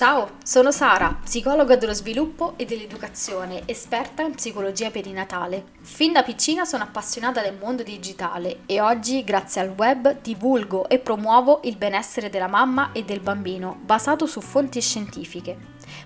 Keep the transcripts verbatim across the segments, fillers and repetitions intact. Ciao, sono Sara, psicologa dello sviluppo e dell'educazione, esperta in psicologia perinatale. Fin da piccina sono appassionata del mondo digitale e oggi, grazie al web, divulgo e promuovo il benessere della mamma e del bambino, basato su fonti scientifiche.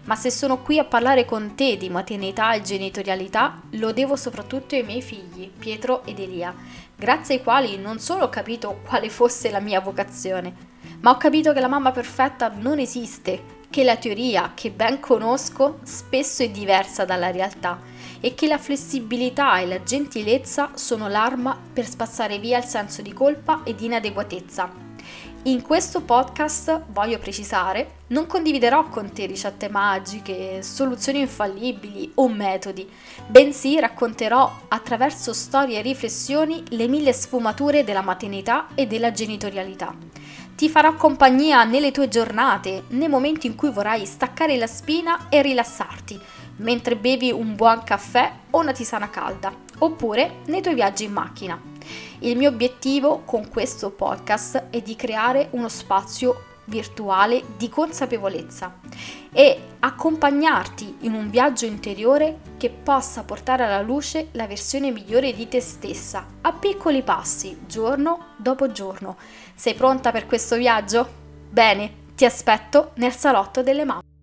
Ma se sono qui a parlare con te di maternità e genitorialità, lo devo soprattutto ai miei figli, Pietro ed Elia, grazie ai quali non solo ho capito quale fosse la mia vocazione, ma ho capito che la mamma perfetta non esiste, che la teoria, che ben conosco, spesso è diversa dalla realtà e che la flessibilità e la gentilezza sono l'arma per spazzare via il senso di colpa e di inadeguatezza. In questo podcast, voglio precisare, non condividerò con te ricette magiche, soluzioni infallibili o metodi, bensì racconterò attraverso storie e riflessioni le mille sfumature della maternità e della genitorialità. Ti farò compagnia nelle tue giornate, nei momenti in cui vorrai staccare la spina e rilassarti, mentre bevi un buon caffè o una tisana calda, oppure nei tuoi viaggi in macchina. Il mio obiettivo con questo podcast è di creare uno spazio virtuale di consapevolezza e accompagnarti in un viaggio interiore che possa portare alla luce la versione migliore di te stessa a piccoli passi, giorno dopo giorno. Sei pronta per questo viaggio? Bene, ti aspetto nel salotto delle mamme.